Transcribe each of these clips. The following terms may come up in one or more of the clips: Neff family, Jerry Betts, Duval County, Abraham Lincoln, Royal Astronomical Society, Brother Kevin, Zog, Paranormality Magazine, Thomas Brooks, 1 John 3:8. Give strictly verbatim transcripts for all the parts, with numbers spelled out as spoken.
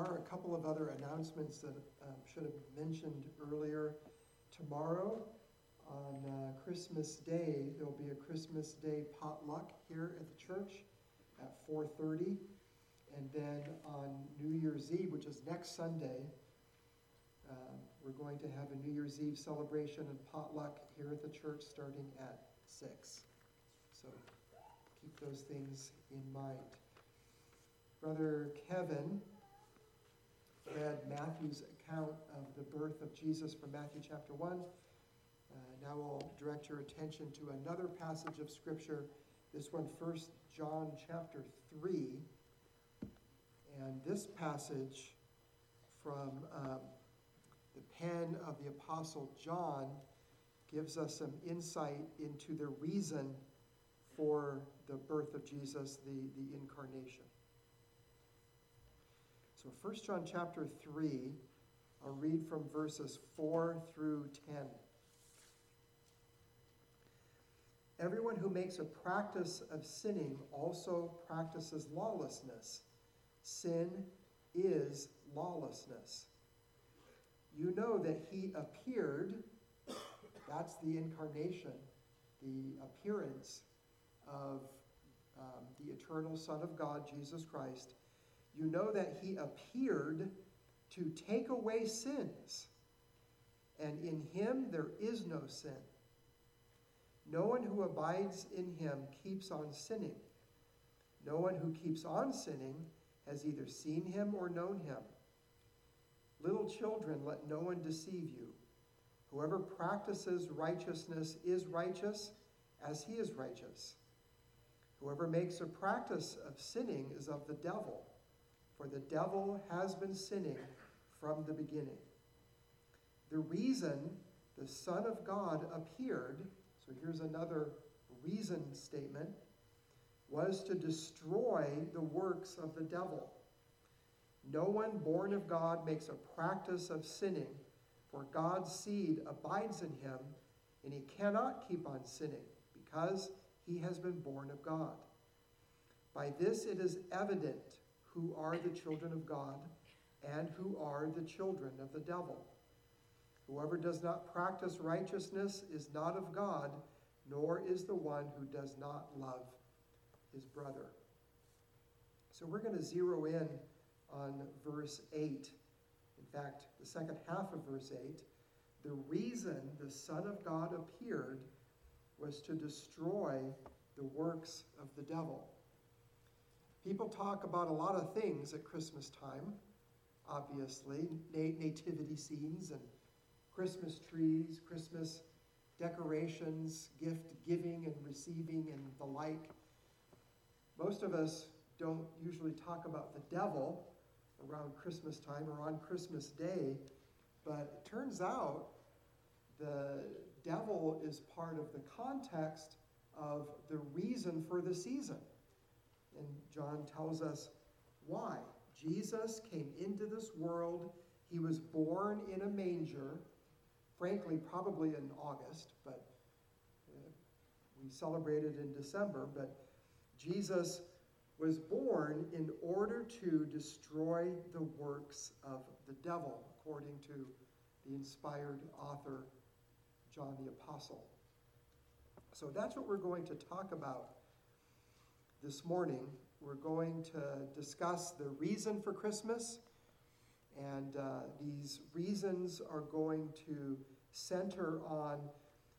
are a couple of other announcements that um, should have been mentioned earlier. Tomorrow, on uh, Christmas Day, there'll be a Christmas Day potluck here at the church at four thirty. And then on New Year's Eve, which is next Sunday, uh, we're going to have a New Year's Eve celebration and potluck here at the church starting at six. So keep those things in mind. Brother Kevin read Matthew's account of the birth of Jesus from Matthew chapter one. Uh, now I'll direct your attention to another passage of Scripture, this one, First John chapter three. And this passage from um, the pen of the Apostle John gives us some insight into the reason for the birth of Jesus, the, the incarnation. So First John chapter three, I'll read from verses four through ten. Everyone who makes a practice of sinning also practices lawlessness. Sin is lawlessness. You know that he appeared, that's the incarnation, the appearance of um, the eternal Son of God, Jesus Christ. You know that he appeared to take away sins, and in him there is no sin. No one who abides in him keeps on sinning. No one who keeps on sinning has either seen him or known him. Little children, let no one deceive you. Whoever practices righteousness is righteous as he is righteous. Whoever makes a practice of sinning is of the devil, for the devil has been sinning from the beginning. The reason the Son of God appeared, so here's another reason statement, was to destroy the works of the devil. No one born of God makes a practice of sinning, for God's seed abides in him, and he cannot keep on sinning, because he has been born of God. By this it is evident who are the children of God and who are the children of the devil. Whoever does not practice righteousness is not of God, nor is the one who does not love his brother. So we're going to zero in on verse eight. In fact, the second half of verse eight, the reason the Son of God appeared was to destroy the works of the devil. People talk about a lot of things at Christmas time, obviously, nativity scenes and Christmas trees, Christmas decorations, gift giving and receiving and the like. Most of us don't usually talk about the devil around Christmas time or on Christmas Day, but it turns out the devil is part of the context of the reason for the season. And John tells us why. Jesus came into this world. He was born in a manger, frankly, probably in August, but uh, we celebrated in December. But Jesus was born in order to destroy the works of the devil, according to the inspired author, John the Apostle. So that's what we're going to talk about this morning. We're going to discuss the reason for Christmas, and uh, these reasons are going to center on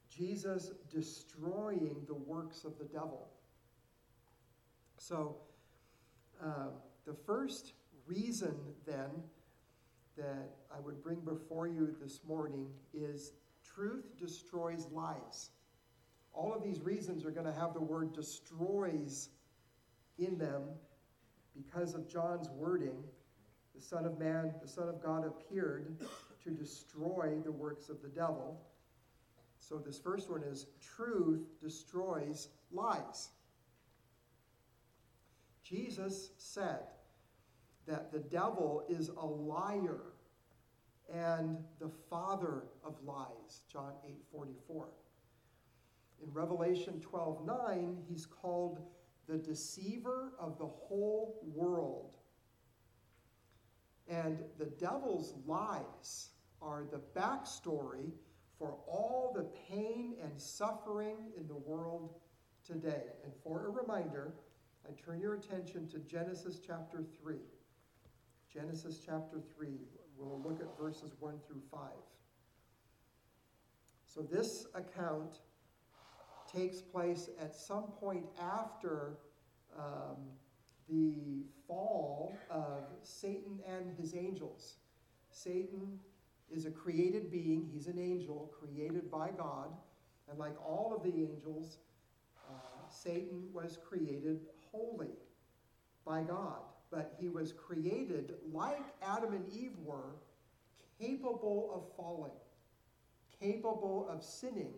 Jesus destroying the works of the devil. So uh, the first reason, then, that I would bring before you this morning is truth destroys lies. All of these reasons are going to have the word destroys in them because of John's wording. The Son of Man, the Son of God appeared to destroy the works of the devil. So this first one is truth destroys lies. Jesus said that the devil is a liar and the father of lies, John eight forty-four. In Revelation twelve nine, he's called the deceiver of the whole world. And the devil's lies are the backstory for all the pain and suffering in the world today. And for a reminder, I turn your attention to Genesis chapter three. Genesis chapter three, we'll look at verses one through five. So this account takes place at some point after um, the fall of Satan and his angels. Satan is a created being. He's an angel created by God. And like all of the angels, uh, Satan was created holy by God. But he was created, like Adam and Eve were, capable of falling, capable of sinning,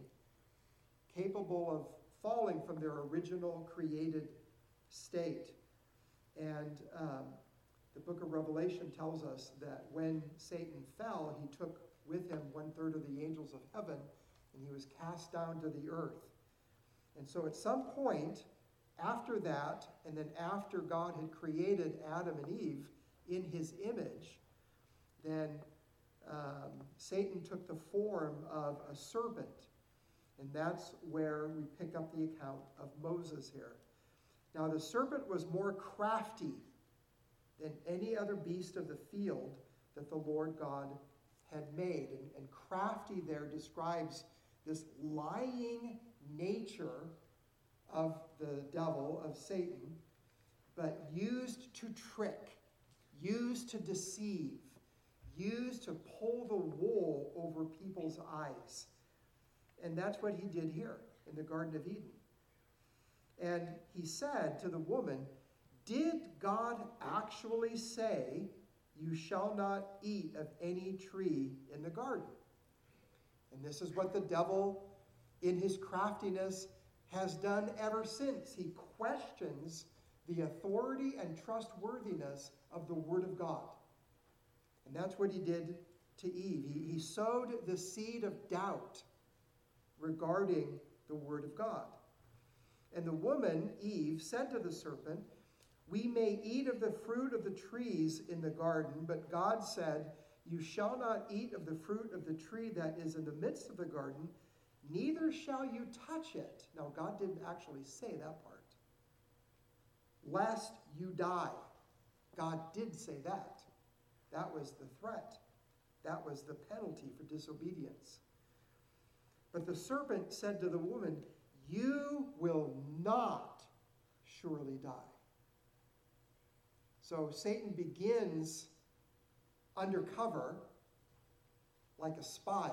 capable of falling from their original created state. And um, the book of Revelation tells us that when Satan fell, he took with him one-third of the angels of heaven, and he was cast down to the earth. And so at some point after that, and then after God had created Adam and Eve in his image, then um, Satan took the form of a serpent. And that's where we pick up the account of Moses here. Now the serpent was more crafty than any other beast of the field that the Lord God had made. And, and crafty there describes this lying nature of the devil, of Satan, but used to trick, used to deceive, used to pull the wool over people's eyes. And that's what he did here in the Garden of Eden. And he said to the woman, "Did God actually say, 'You shall not eat of any tree in the garden'?" And this is what the devil, in his craftiness, has done ever since. He questions the authority and trustworthiness of the Word of God. And that's what he did to Eve. He, he sowed the seed of doubt regarding the Word of God. And the woman, Eve, said to the serpent, "We may eat of the fruit of the trees in the garden, but God said, 'You shall not eat of the fruit of the tree that is in the midst of the garden, neither shall you touch it.'" Now, God didn't actually say that part. "Lest you die." God did say that. That was the threat. That was the penalty for disobedience. But the serpent said to the woman, "You will not surely die." So Satan begins undercover, like a spy,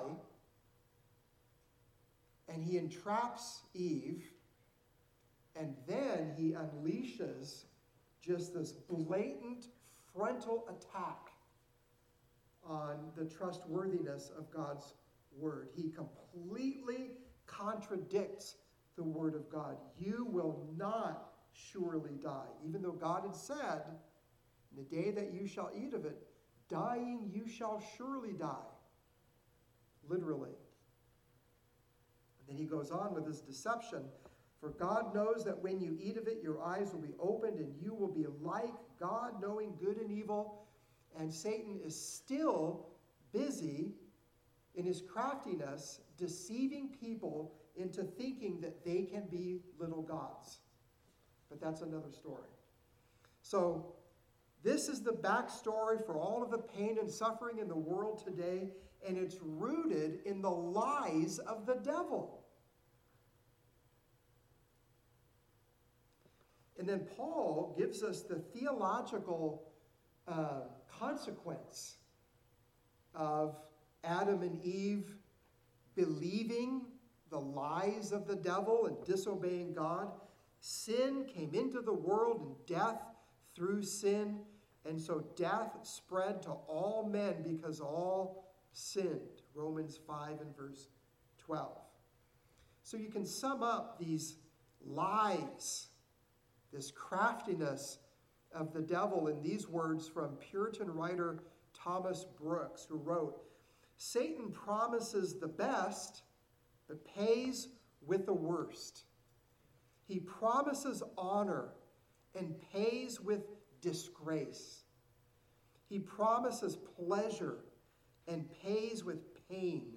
and he entraps Eve, and then he unleashes just this blatant frontal attack on the trustworthiness of God's word. He completely contradicts the word of God. "You will not surely die," even though God had said, "In the day that you shall eat of it, dying you shall surely die," literally. And he goes on with his deception. "For God knows that when you eat of it, your eyes will be opened and you will be like God, knowing good and evil." And Satan is still busy in his craftiness, deceiving people into thinking that they can be little gods. But that's another story. So this is the backstory for all of the pain and suffering in the world today. And it's rooted in the lies of the devil. And then Paul gives us the theological uh, consequence of Adam and Eve believing the lies of the devil and disobeying God. Sin came into the world, and death through sin. And so death spread to all men because all sinned. Romans five and verse twelve. So you can sum up these lies, this craftiness of the devil, in these words from Puritan writer Thomas Brooks, who wrote, "Satan promises the best, but pays with the worst. He promises honor and pays with disgrace. He promises pleasure and pays with pain.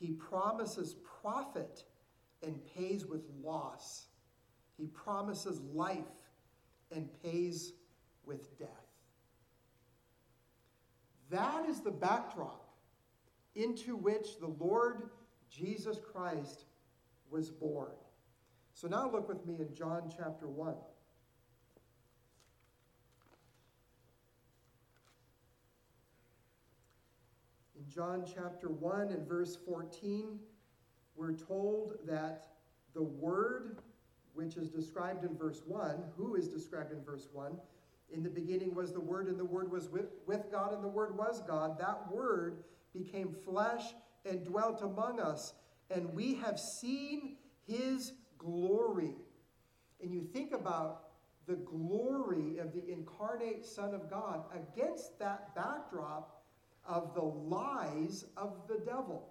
He promises profit and pays with loss. He promises life and pays with death. That is the backdrop into which the Lord Jesus Christ was born. So now look with me in John chapter one. In John chapter one and verse fourteen, we're told that the Word, which is described in verse one, who is described in verse one, in the beginning was the Word, and the Word was with, with God, and the Word was God. That Word became flesh and dwelt among us, and we have seen his glory. And you think about the glory of the incarnate Son of God against that backdrop of the lies of the devil,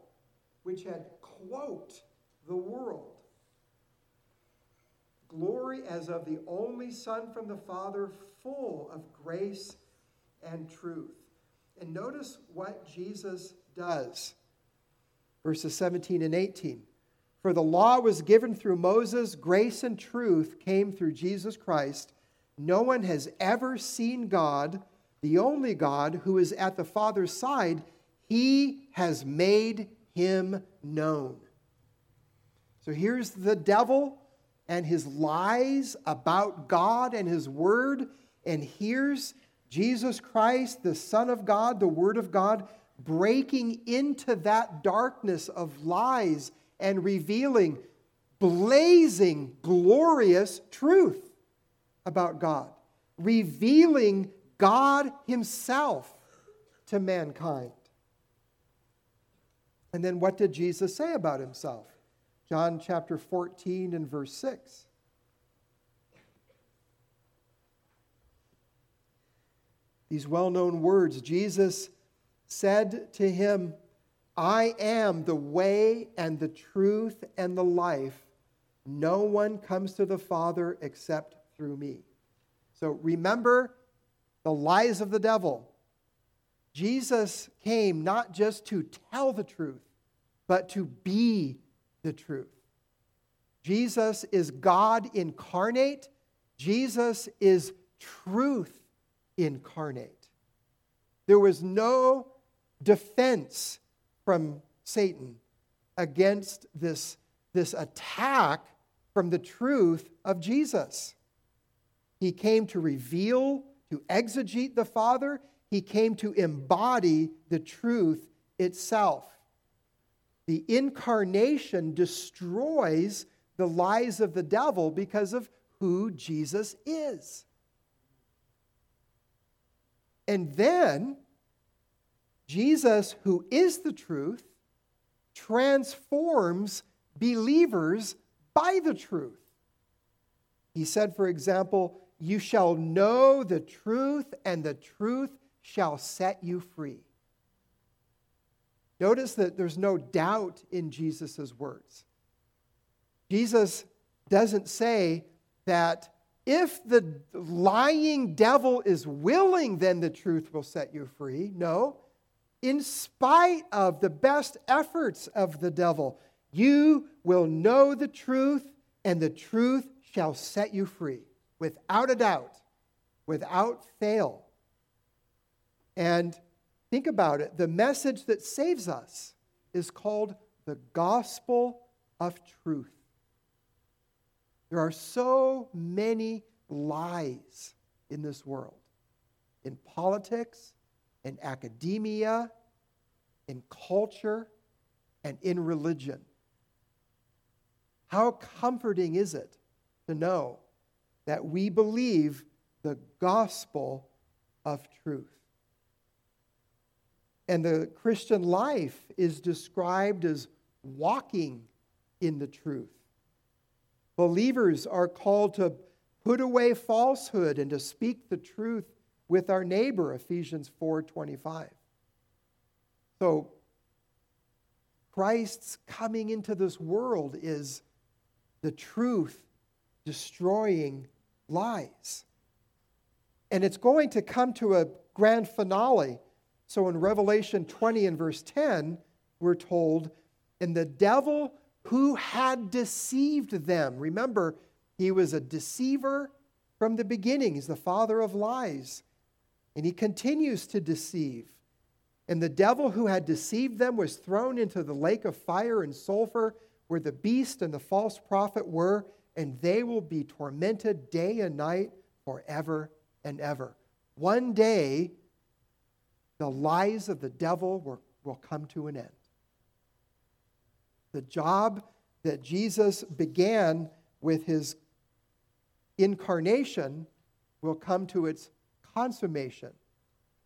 which had cloaked the world. Glory as of the only Son from the Father, full of grace and truth. And notice what Jesus does. Verses seventeen and eighteen. For the law was given through Moses, grace and truth came through Jesus Christ. No one has ever seen God. The only God who is at the Father's side, he has made him known. So here's the devil and his lies about God and his word. And here's Jesus Christ, the Son of God, the Word of God, breaking into that darkness of lies and revealing blazing, glorious truth about God. Revealing God himself to mankind. And then what did Jesus say about himself? John chapter fourteen and verse six. These well-known words, Jesus said to him, I am the way and the truth and the life. No one comes to the Father except through me. So remember the lies of the devil. Jesus came not just to tell the truth, but to be the truth. Jesus is God incarnate. Jesus is truth incarnate. There was no defense from Satan against this, this attack from the truth of Jesus. He came to reveal, to exegete the Father. He came to embody the truth itself. The incarnation destroys the lies of the devil because of who Jesus is. And then, Jesus, who is the truth, transforms believers by the truth. He said, for example, you shall know the truth, and the truth shall set you free. Notice that there's no doubt in Jesus' words. Jesus doesn't say that if the lying devil is willing, then the truth will set you free. No, in spite of the best efforts of the devil, you will know the truth, and the truth shall set you free. Without a doubt, without fail. And think about it. The message that saves us is called the gospel of truth. There are so many lies in this world, in politics, in academia, in culture, and in religion. How comforting is it to know that we believe the gospel of truth. And the Christian life is described as walking in the truth. Believers are called to put away falsehood and to speak the truth with our neighbor, Ephesians four twenty-five. So Christ's coming into this world is the truth destroying lies. And it's going to come to a grand finale. So in Revelation twenty and verse ten, we're told, and the devil who had deceived them. Remember, he was a deceiver from the beginning. He's the father of lies. And he continues to deceive. And the devil who had deceived them was thrown into the lake of fire and sulfur, where the beast and the false prophet were, and they will be tormented day and night forever and ever. One day, the lies of the devil will, will come to an end. The job that Jesus began with his incarnation will come to its consummation,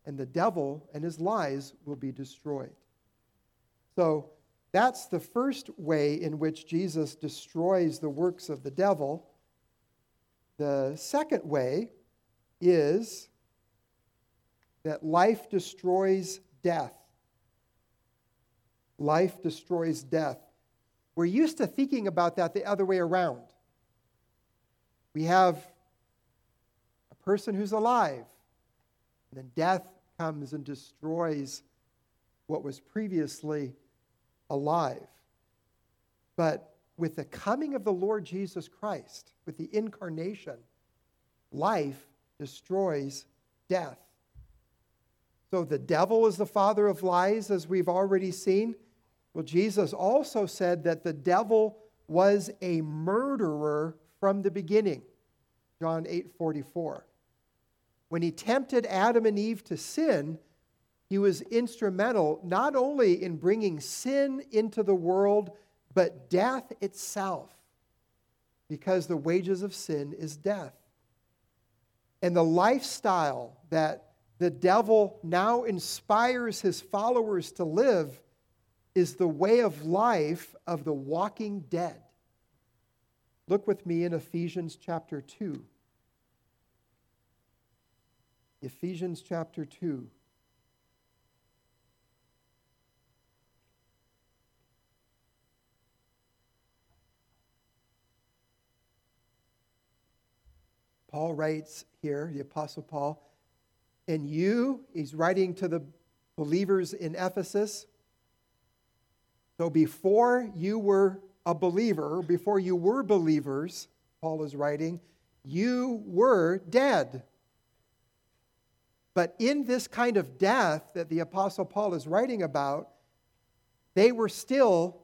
and the devil and his lies will be destroyed. So that's the first way in which Jesus destroys the works of the devil. The second way is that life destroys death. Life destroys death. We're used to thinking about that the other way around. We have a person who's alive, and then death comes and destroys what was previously alive. But with the coming of the Lord Jesus Christ, with the incarnation, life destroys death. So the devil is the father of lies, as we've already seen. Well, Jesus also said that the devil was a murderer from the beginning. John eight forty-four. When he tempted Adam and Eve to sin, he was instrumental not only in bringing sin into the world, but death itself, because the wages of sin is death. And the lifestyle that the devil now inspires his followers to live is the way of life of the walking dead. Look with me in Ephesians chapter two. Ephesians chapter two. Paul writes here, the Apostle Paul, and you, he's writing to the believers in Ephesus, so before you were a believer, before you were believers, Paul is writing, you were dead. But in this kind of death that the Apostle Paul is writing about, they were still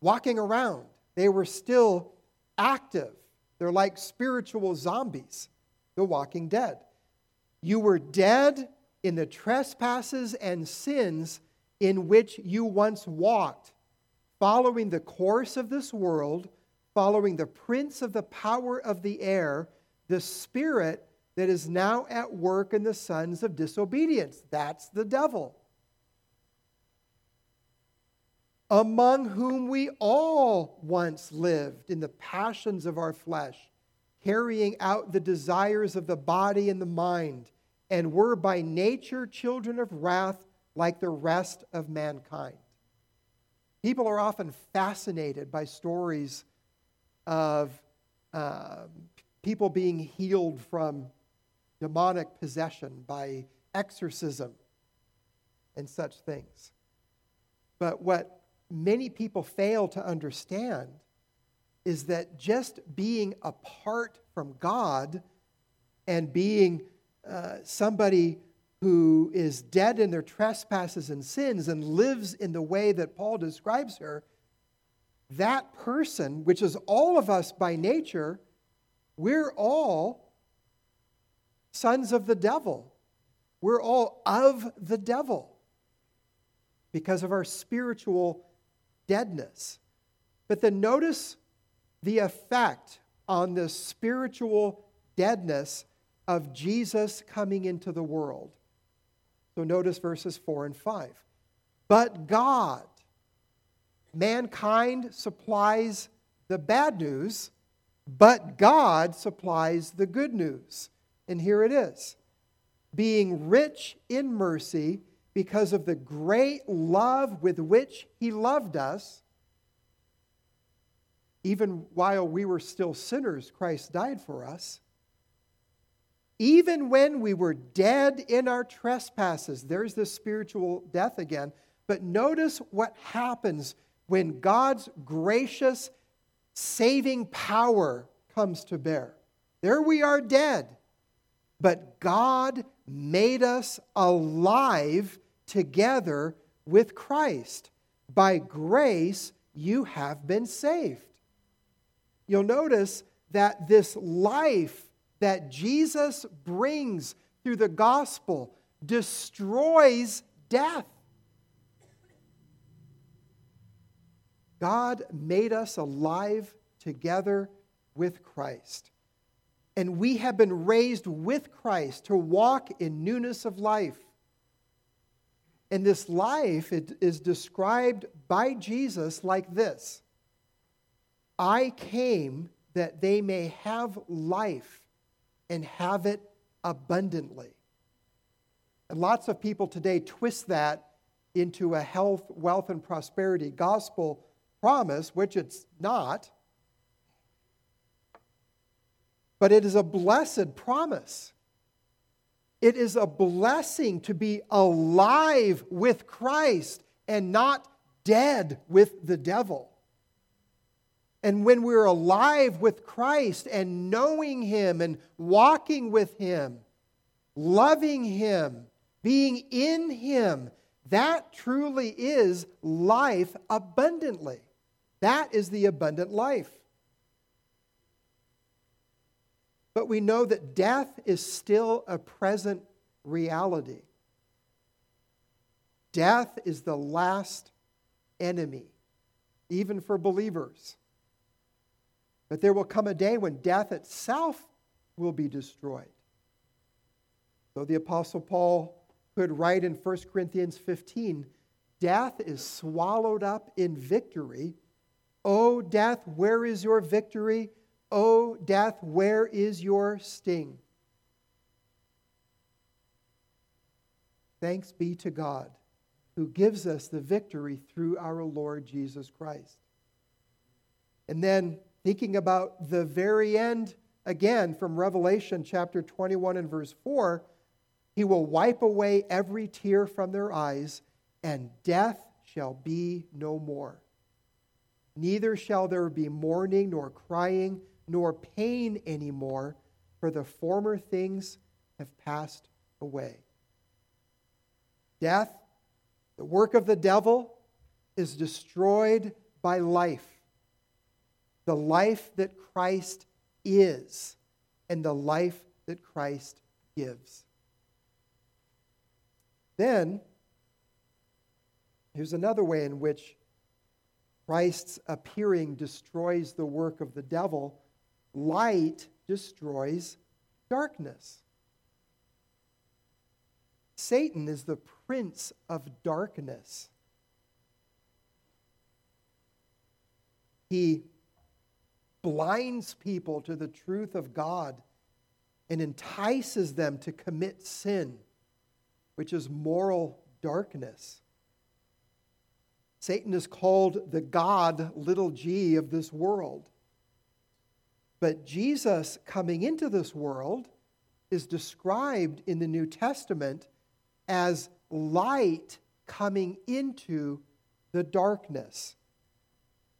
walking around. They were still active. They're like spiritual zombies, the walking dead. You were dead in the trespasses and sins in which you once walked, following the course of this world, following the prince of the power of the air, the spirit that is now at work in the sons of disobedience. That's the devil. Among whom we all once lived in the passions of our flesh, carrying out the desires of the body and the mind, and were by nature children of wrath like the rest of mankind. People are often fascinated by stories of uh, people being healed from demonic possession by exorcism and such things. But what many people fail to understand is that just being apart from God and being uh, somebody who is dead in their trespasses and sins and lives in the way that Paul describes her, that person, which is all of us by nature, we're all sons of the devil. We're all of the devil, because of our spiritual deadness. But then notice the effect on the spiritual deadness of Jesus coming into the world. So notice verses four and five. But God, mankind supplies the bad news, but God supplies the good news. And here it is. Being rich in mercy, because of the great love with which he loved us, even while we were still sinners, Christ died for us. Even when we were dead in our trespasses, there's this spiritual death again. But notice what happens when God's gracious saving power comes to bear. There we are dead, but God made us alive together with Christ. By grace, you have been saved. You'll notice that this life that Jesus brings through the gospel destroys death. God made us alive together with Christ. And we have been raised with Christ to walk in newness of life. And this life, it is described by Jesus like this: I came that they may have life and have it abundantly. And lots of people today twist that into a health, wealth, and prosperity gospel promise, which it's not. But it is a blessed promise. It is a blessing to be alive with Christ and not dead with the devil. And when we're alive with Christ and knowing Him and walking with Him, loving Him, being in Him, that truly is life abundantly. That is the abundant life. But we know that death is still a present reality. Death is the last enemy, even for believers. But there will come a day when death itself will be destroyed. So the Apostle Paul could write in First Corinthians fifteen, death is swallowed up in victory. O death, where is your victory? O death, where is your sting? Thanks be to God, who gives us the victory through our Lord Jesus Christ. And then thinking about the very end, again from Revelation chapter twenty-one and verse four, He will wipe away every tear from their eyes, and death shall be no more. Neither shall there be mourning, nor crying, nor pain anymore, for the former things have passed away. Death, the work of the devil, is destroyed by life. The life that Christ is, and the life that Christ gives. Then, here's another way in which Christ's appearing destroys the work of the devil. Light destroys darkness. Satan is the prince of darkness. He blinds people to the truth of God and entices them to commit sin, which is moral darkness. Satan is called the god, little g, of this world. But Jesus coming into this world is described in the New Testament as light coming into the darkness.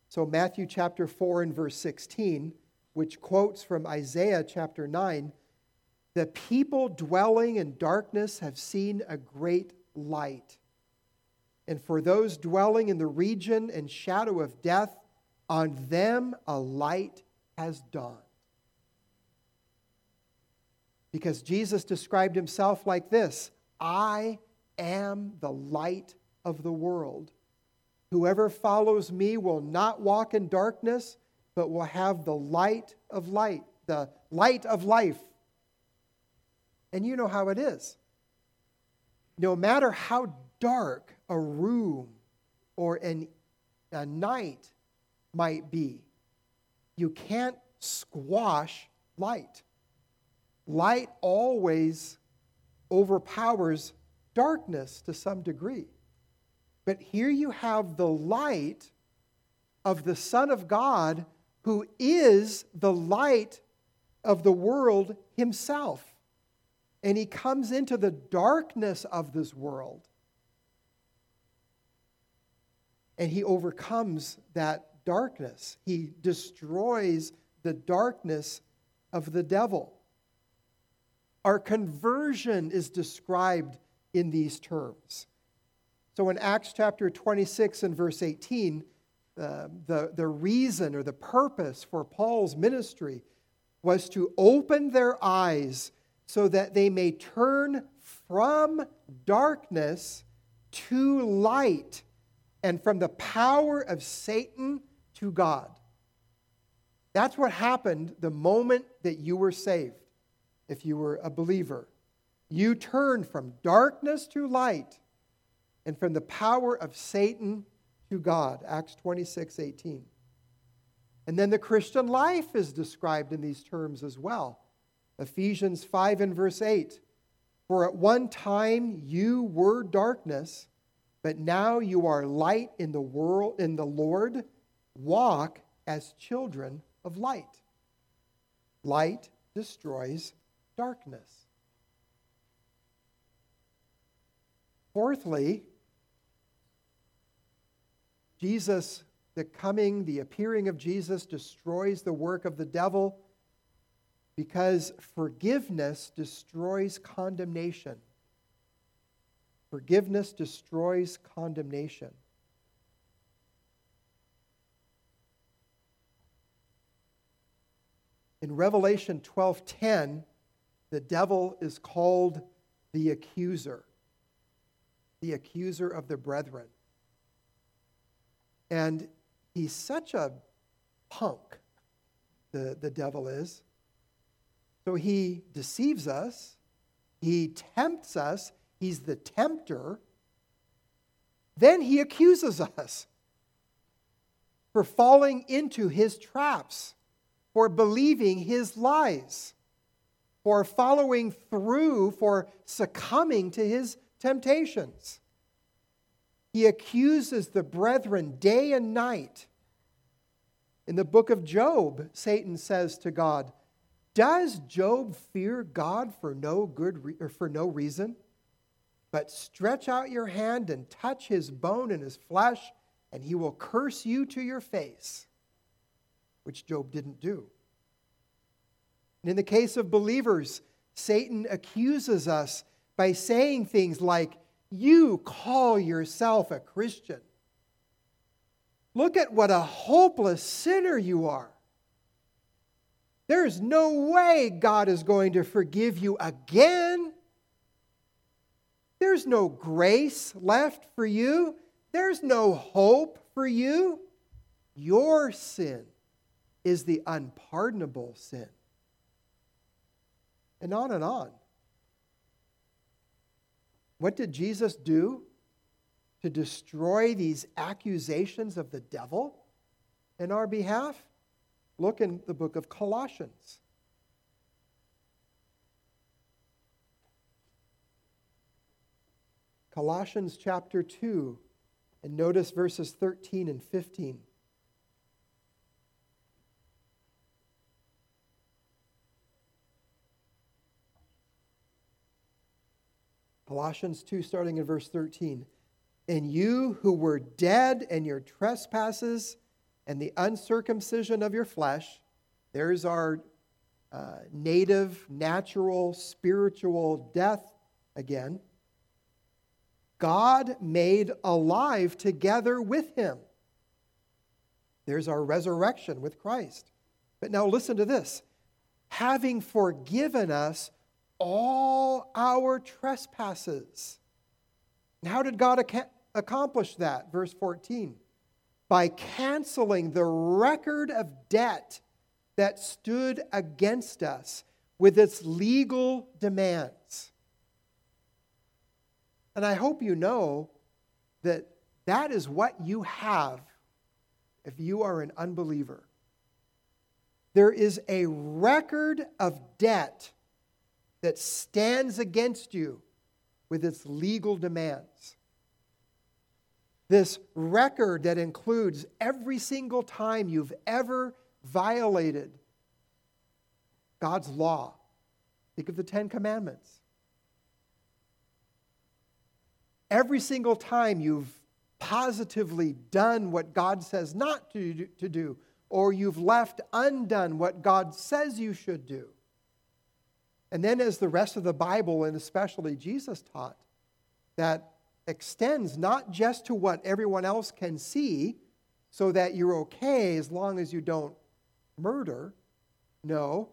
So Matthew chapter four and verse sixteen, which quotes from Isaiah chapter nine, the people dwelling in darkness have seen a great light. And for those dwelling in the region and shadow of death, on them a light has dawned. Because Jesus described Himself like this: I am the light of the world. Whoever follows me will not walk in darkness, but will have the light of light, the light of life. And you know how it is. No matter how dark a room or an, a night might be, you can't squash light. Light always overpowers darkness to some degree. But here you have the light of the Son of God, who is the light of the world Himself. and he comes into the darkness of this world. And he overcomes that darkness. He destroys the darkness of the devil. Our conversion is described in these terms. So in Acts chapter twenty-six and verse eighteen, uh, the, the reason or the purpose for Paul's ministry was to open their eyes so that they may turn from darkness to light and from the power of Satan to God. That's what happened the moment that you were saved, if you were a believer. You turned from darkness to light and from the power of Satan to God. Acts twenty-six eighteen. And then the Christian life is described in these terms as well. Ephesians five and verse eight. For at one time you were darkness, but now you are light in the world, in the Lord. Walk as children of light. Light destroys darkness. Fourthly, Jesus, the coming, the appearing of Jesus destroys the work of the devil because forgiveness destroys condemnation. Forgiveness destroys condemnation. In Revelation twelve ten, the devil is called the accuser, the accuser of the brethren. And he's such a punk, the, the devil is. So he deceives us. He tempts us. He's the tempter. Then he accuses us for falling into his traps, for believing his lies, for following through, for succumbing to his temptations. He accuses the brethren day and night. In the book of Job, Satan says to God, "Does Job fear God for no good re- or for no reason? But stretch out your hand and touch his bone and his flesh, and he will curse you to your face," which Job didn't do. And in the case of believers, Satan accuses us by saying things like, "You call yourself a Christian. Look at what a hopeless sinner you are. There is no way God is going to forgive you again. There's no grace left for you. There's no hope for you. Your sin is the unpardonable sin." And on and on. What did Jesus do to destroy these accusations of the devil in our behalf? Look in the book of Colossians. Colossians chapter two, and notice verses thirteen and fifteen. Colossians two, starting in verse thirteen. "And you who were dead in your trespasses and the uncircumcision of your flesh," there's our uh, native, natural, spiritual death again, "God made alive together with him." There's our resurrection with Christ. But now listen to this. "Having forgiven us all our trespasses." And how did God ac- accomplish that? Verse fourteen. "By canceling the record of debt that stood against us with its legal demands." And I hope you know that that is what you have if you are an unbeliever. There is a record of debt that stands against you with its legal demands. This record that includes every single time you've ever violated God's law. Think of the Ten Commandments. every single time you've positively done what God says not to do, or you've left undone what God says you should do. And then as the rest of the Bible, and especially Jesus taught, that extends not just to what everyone else can see, so that you're okay as long as you don't murder. No,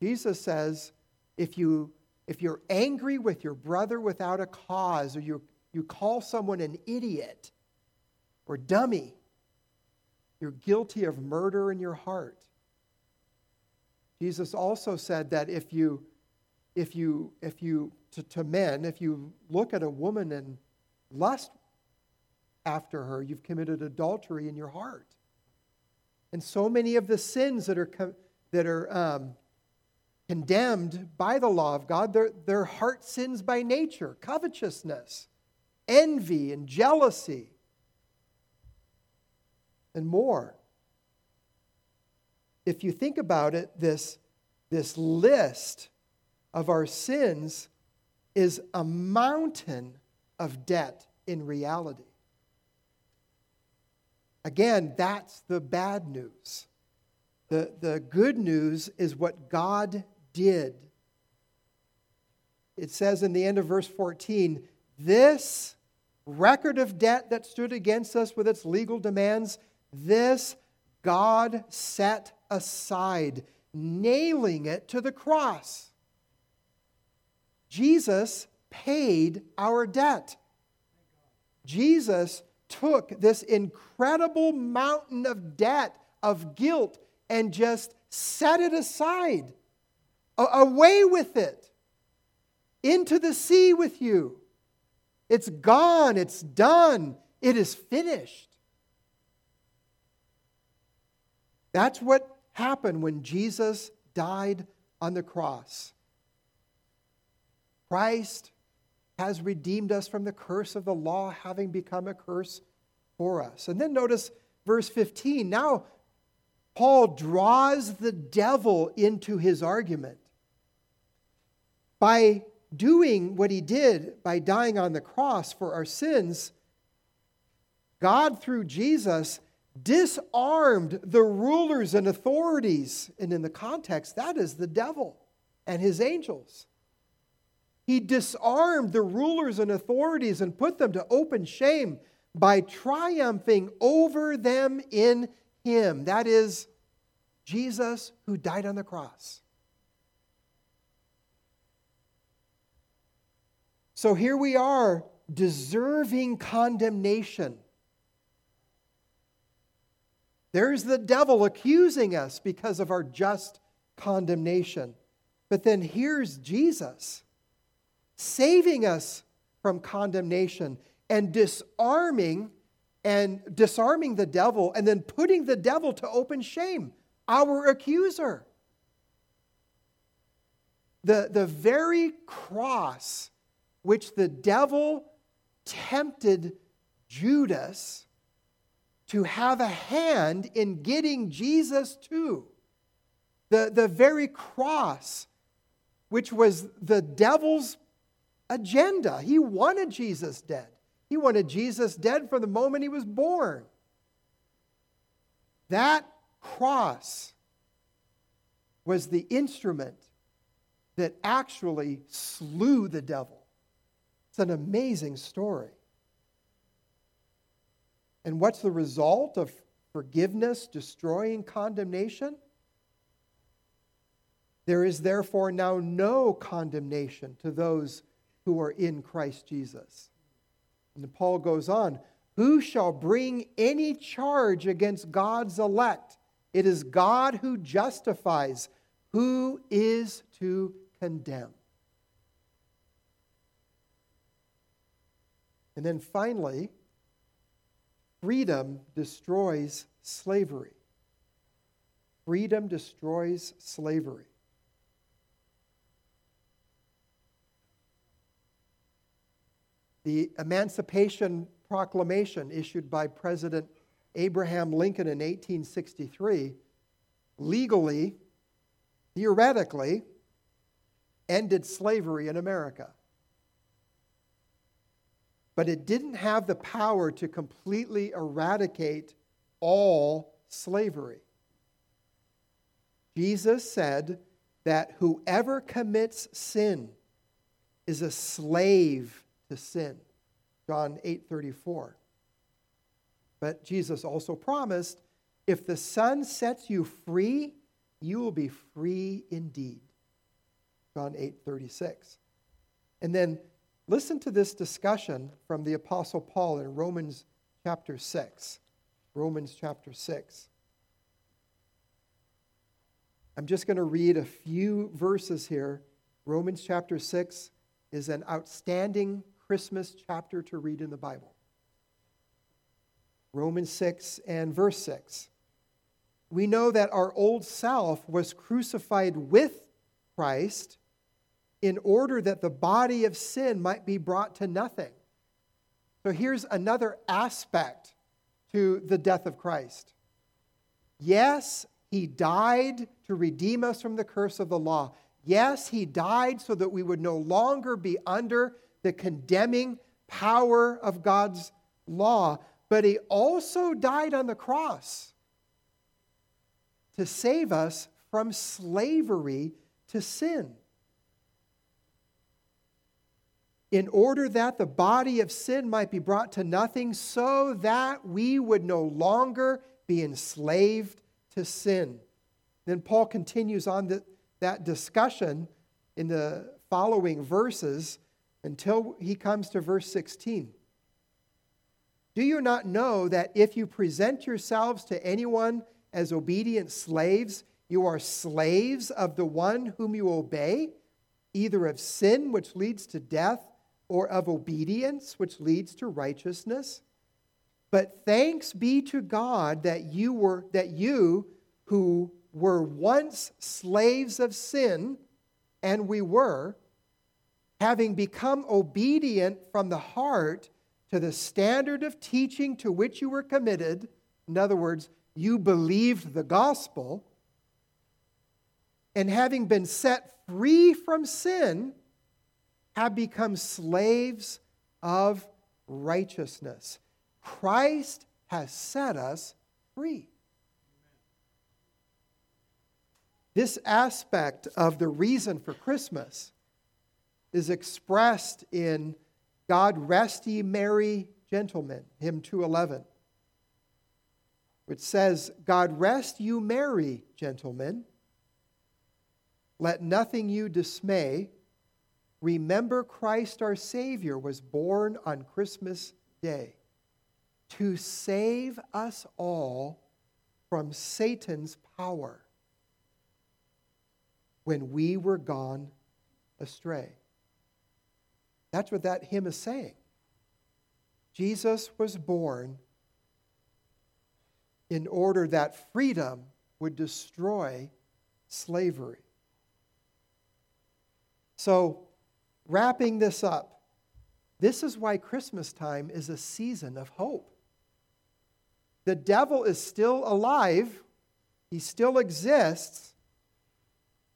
Jesus says, if you if you're angry with your brother without a cause, or you you call someone an idiot or dummy, you're guilty of murder in your heart. Jesus also said that if you if you if you to, to men, if you look at a woman and lust after her, you've committed adultery in your heart. And so many of the sins that are com- that are um, condemned by the law of God, they're, they're heart sins by nature: covetousness, envy, and jealousy, and more. If you think about it, this, this list of our sins is a mountain of debt in reality. Again, that's the bad news. The, the good news is what God did. It says in the end of verse fourteen, this record of debt that stood against us with its legal demands, this God set aside, nailing it to the cross. Jesus paid our debt. Jesus took this incredible mountain of debt, of guilt, and just set it aside, away with it, into the sea with you. It's gone, it's done, it is finished. That's what happened when Jesus died on the cross. Christ has redeemed us from the curse of the law, having become a curse for us. And then notice verse fifteen. Now, Paul draws the devil into his argument. By doing what he did, by dying on the cross for our sins, God, through Jesus, disarmed the rulers and authorities. And in the context, that is the devil and his angels. He disarmed the rulers and authorities and put them to open shame by triumphing over them in him. That is Jesus, who died on the cross. So here we are, deserving condemnation. There's the devil accusing us because of our just condemnation. But then here's Jesus, saving us from condemnation and disarming and disarming the devil, and then putting the devil to open shame, our accuser. The, the very cross which the devil tempted Judas to have a hand in getting Jesus to, the, the very cross which was the devil's agenda. He wanted Jesus dead. He wanted Jesus dead from the moment he was born. That cross was the instrument that actually slew the devil. It's an amazing story. And what's the result of forgiveness destroying condemnation? There is therefore now no condemnation to those who are in Christ Jesus. And Paul goes on, who shall bring any charge against God's elect? It is God who justifies. Who is to condemn? And then finally, freedom destroys slavery. Freedom destroys slavery. The Emancipation Proclamation issued by President Abraham Lincoln in eighteen sixty-three legally, theoretically, ended slavery in America. but it didn't have the power to completely eradicate all slavery. Jesus said that whoever commits sin is a slave to sin. John eight thirty-four. But Jesus also promised, if the Son sets you free, you will be free indeed. John eight thirty-six. And then listen to this discussion from the Apostle Paul in Romans chapter six. Romans chapter six. I'm just going to read a few verses here. Romans chapter six is an outstanding Christmas chapter to read in the Bible. Romans six and verse six. We know that our old self was crucified with Christ in order that the body of sin might be brought to nothing. So here's another aspect to the death of Christ. Yes, he died to redeem us from the curse of the law. Yes, he died so that we would no longer be under the condemning power of God's law. But he also died on the cross to save us from slavery to sin, in order that the body of sin might be brought to nothing, so that we would no longer be enslaved to sin. Then Paul continues on the, that discussion in the following verses until he comes to verse sixteen. Do you not know that if you present yourselves to anyone as obedient slaves, you are slaves of the one whom you obey, either of sin, which leads to death, or of obedience, which leads to righteousness? But thanks be to God that you were that you who were once slaves of sin, and we were, having become obedient from the heart to the standard of teaching to which you were committed. In other words, you believed the gospel, and having been set free from sin, have become slaves of righteousness. Christ has set us free. This aspect of the reason for Christmas is expressed in God Rest Ye Merry Gentlemen, hymn two eleven, which says, God rest you merry, gentlemen. Let nothing you dismay. Remember Christ our Savior was born on Christmas Day to save us all from Satan's power when we were gone astray. That's what that hymn is saying. Jesus was born in order that freedom would destroy slavery. So, wrapping this up, this is why Christmas time is a season of hope. The devil is still alive. He still exists.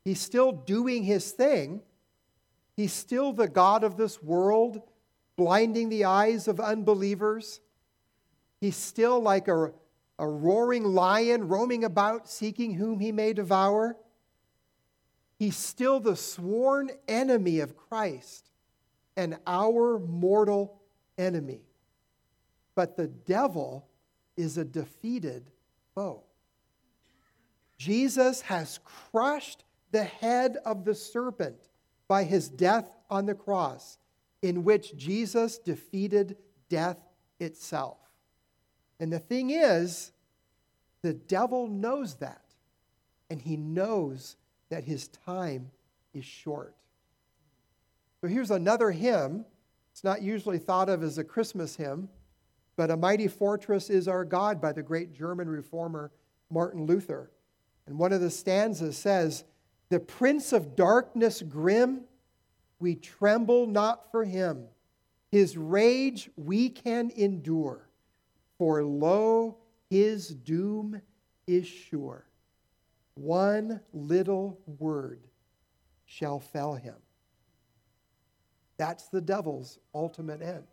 He's still doing his thing. He's still the god of this world, blinding the eyes of unbelievers. He's still like a, a roaring lion roaming about, seeking whom he may devour. He's still the sworn enemy of Christ and our mortal enemy. But the devil is a defeated foe. Jesus has crushed the head of the serpent by his death on the cross, in which Jesus defeated death itself. And the thing is, the devil knows that, and he knows that his time is short. So here's another hymn. It's not usually thought of as a Christmas hymn, but A Mighty Fortress Is Our God by the great German reformer Martin Luther. And one of the stanzas says, the prince of darkness grim, we tremble not for him. His rage we can endure, for lo, his doom is sure. One little word shall fell him. That's the devil's ultimate end.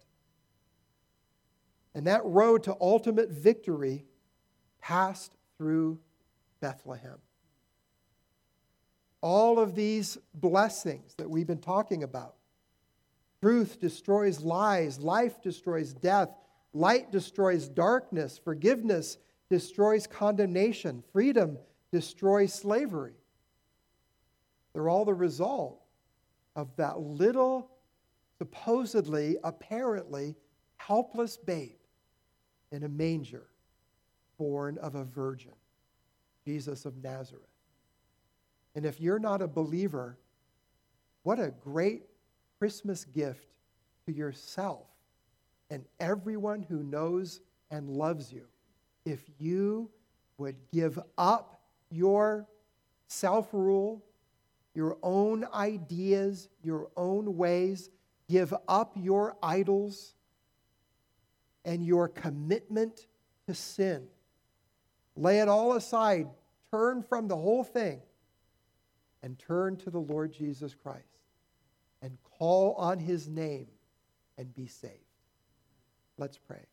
And that road to ultimate victory passed through Bethlehem. All of these blessings that we've been talking about, truth destroys lies, life destroys death, light destroys darkness, forgiveness destroys condemnation, freedom destroys slavery. They're all the result of that little, supposedly, apparently, helpless babe in a manger, born of a virgin, Jesus of Nazareth. And if you're not a believer, what a great Christmas gift to yourself and everyone who knows and loves you, if you would give up your self-rule, your own ideas, your own ways, give up your idols and your commitment to sin. Lay it all aside. Turn from the whole thing and turn to the Lord Jesus Christ and call on his name and be saved. Let's pray.